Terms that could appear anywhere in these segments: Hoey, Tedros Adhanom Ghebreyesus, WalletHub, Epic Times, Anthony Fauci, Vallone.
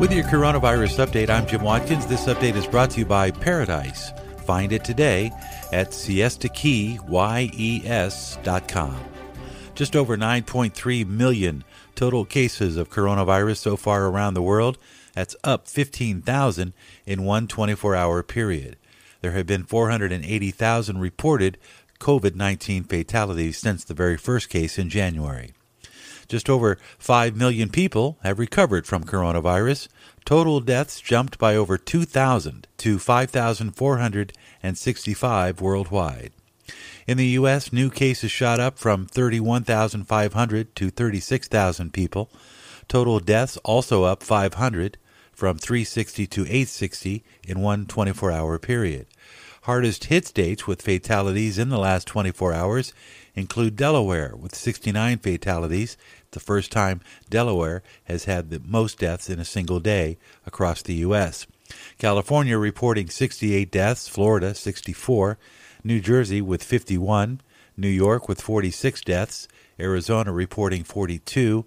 With your coronavirus update, I'm Jim Watkins. This update is brought to you by Paradise. Find it today at siestakeyes.com. Just over 9.3 million total cases of coronavirus so far around the world. That's up 15,000 in one 24-hour period. There have been 480,000 reported COVID-19 fatalities since the very first case in January. Just over 5 million people have recovered from coronavirus. Total deaths jumped by over 2,000 to 5,465 worldwide. In the U.S., new cases shot up from 31,500 to 36,000 people. Total deaths also up 500 from 360 to 860 in one 24-hour period. Hardest hit states with fatalities in the last 24 hours include Delaware with 69 fatalities. The first time Delaware has had the most deaths in a single day across the U.S. California reporting 68 deaths, Florida 64, New Jersey with 51, New York with 46 deaths, Arizona reporting 42,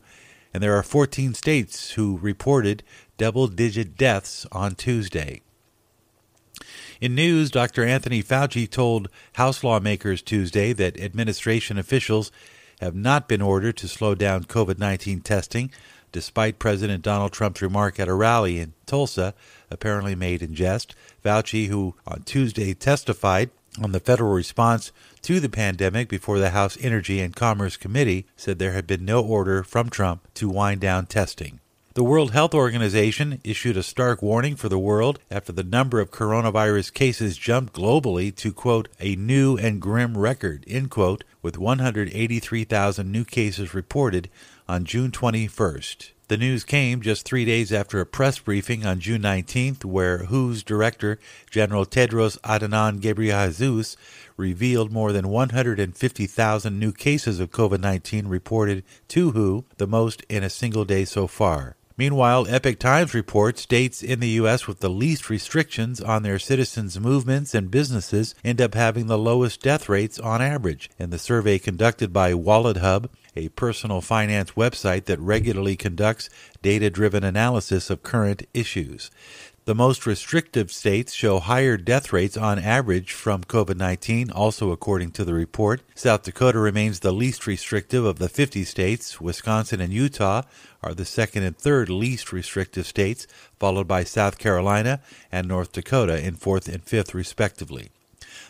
and there are 14 states who reported double-digit deaths on Tuesday. In news, Dr. Anthony Fauci told House lawmakers Tuesday that administration officials have not been ordered to slow down COVID-19 testing, despite President Donald Trump's remark at a rally in Tulsa, apparently made in jest. Fauci, who on Tuesday testified on the federal response to the pandemic before the House Energy and Commerce Committee, said there had been no order from Trump to wind down testing. The World Health Organization issued a stark warning for the world after the number of coronavirus cases jumped globally to, quote, a new and grim record, end quote, with 183,000 new cases reported on June 21st. The news came just 3 days after a press briefing on June 19th where WHO's Director General Tedros Adhanom Ghebreyesus revealed more than 150,000 new cases of COVID-19 reported to WHO, the most in a single day so far. Meanwhile, Epic Times reports states in the U.S. with the least restrictions on their citizens' movements and businesses end up having the lowest death rates on average. In the survey conducted by WalletHub, a personal finance website that regularly conducts data-driven analysis of current issues, the most restrictive states show higher death rates on average from COVID-19, also according to the report. South Dakota remains the least restrictive of the 50 states. Wisconsin and Utah are the second and third least restrictive states, followed by South Carolina and North Dakota in fourth and fifth, respectively.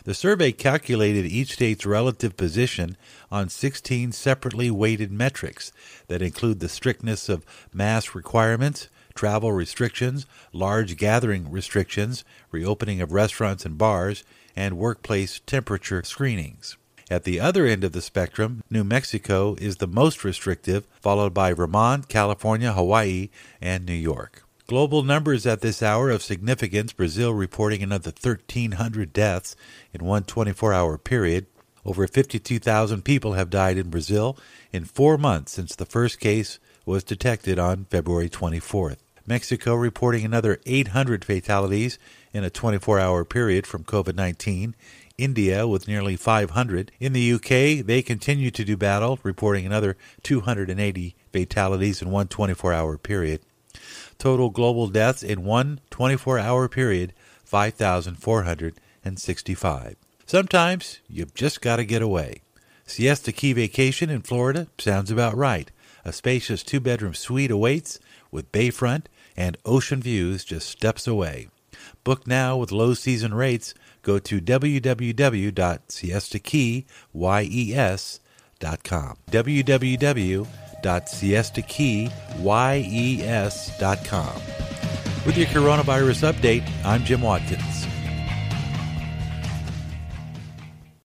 The survey calculated each state's relative position on 16 separately weighted metrics that include the strictness of mask requirements, travel restrictions, large gathering restrictions, reopening of restaurants and bars, and workplace temperature screenings. At the other end of the spectrum, New Mexico is the most restrictive, followed by Vermont, California, Hawaii, and New York. Global numbers at this hour of significance, Brazil reporting another 1,300 deaths in one 24-hour period. Over 52,000 people have died in Brazil in 4 months since the first case was detected on February 24th. Mexico reporting another 800 fatalities in a 24-hour period from COVID-19. India with nearly 500. In the UK, they continue to do battle, reporting another 280 fatalities in one 24-hour period. Total global deaths in one 24-hour period, 5,465. Sometimes you've just got to get away. Siesta Key Vacation in Florida sounds about right. A spacious two-bedroom suite awaits with bayfront and ocean views just steps away. Book now with low season rates. Go to www.siestakeyes.com. www.siestakeyes.com. With your coronavirus update, I'm Jim Watkins.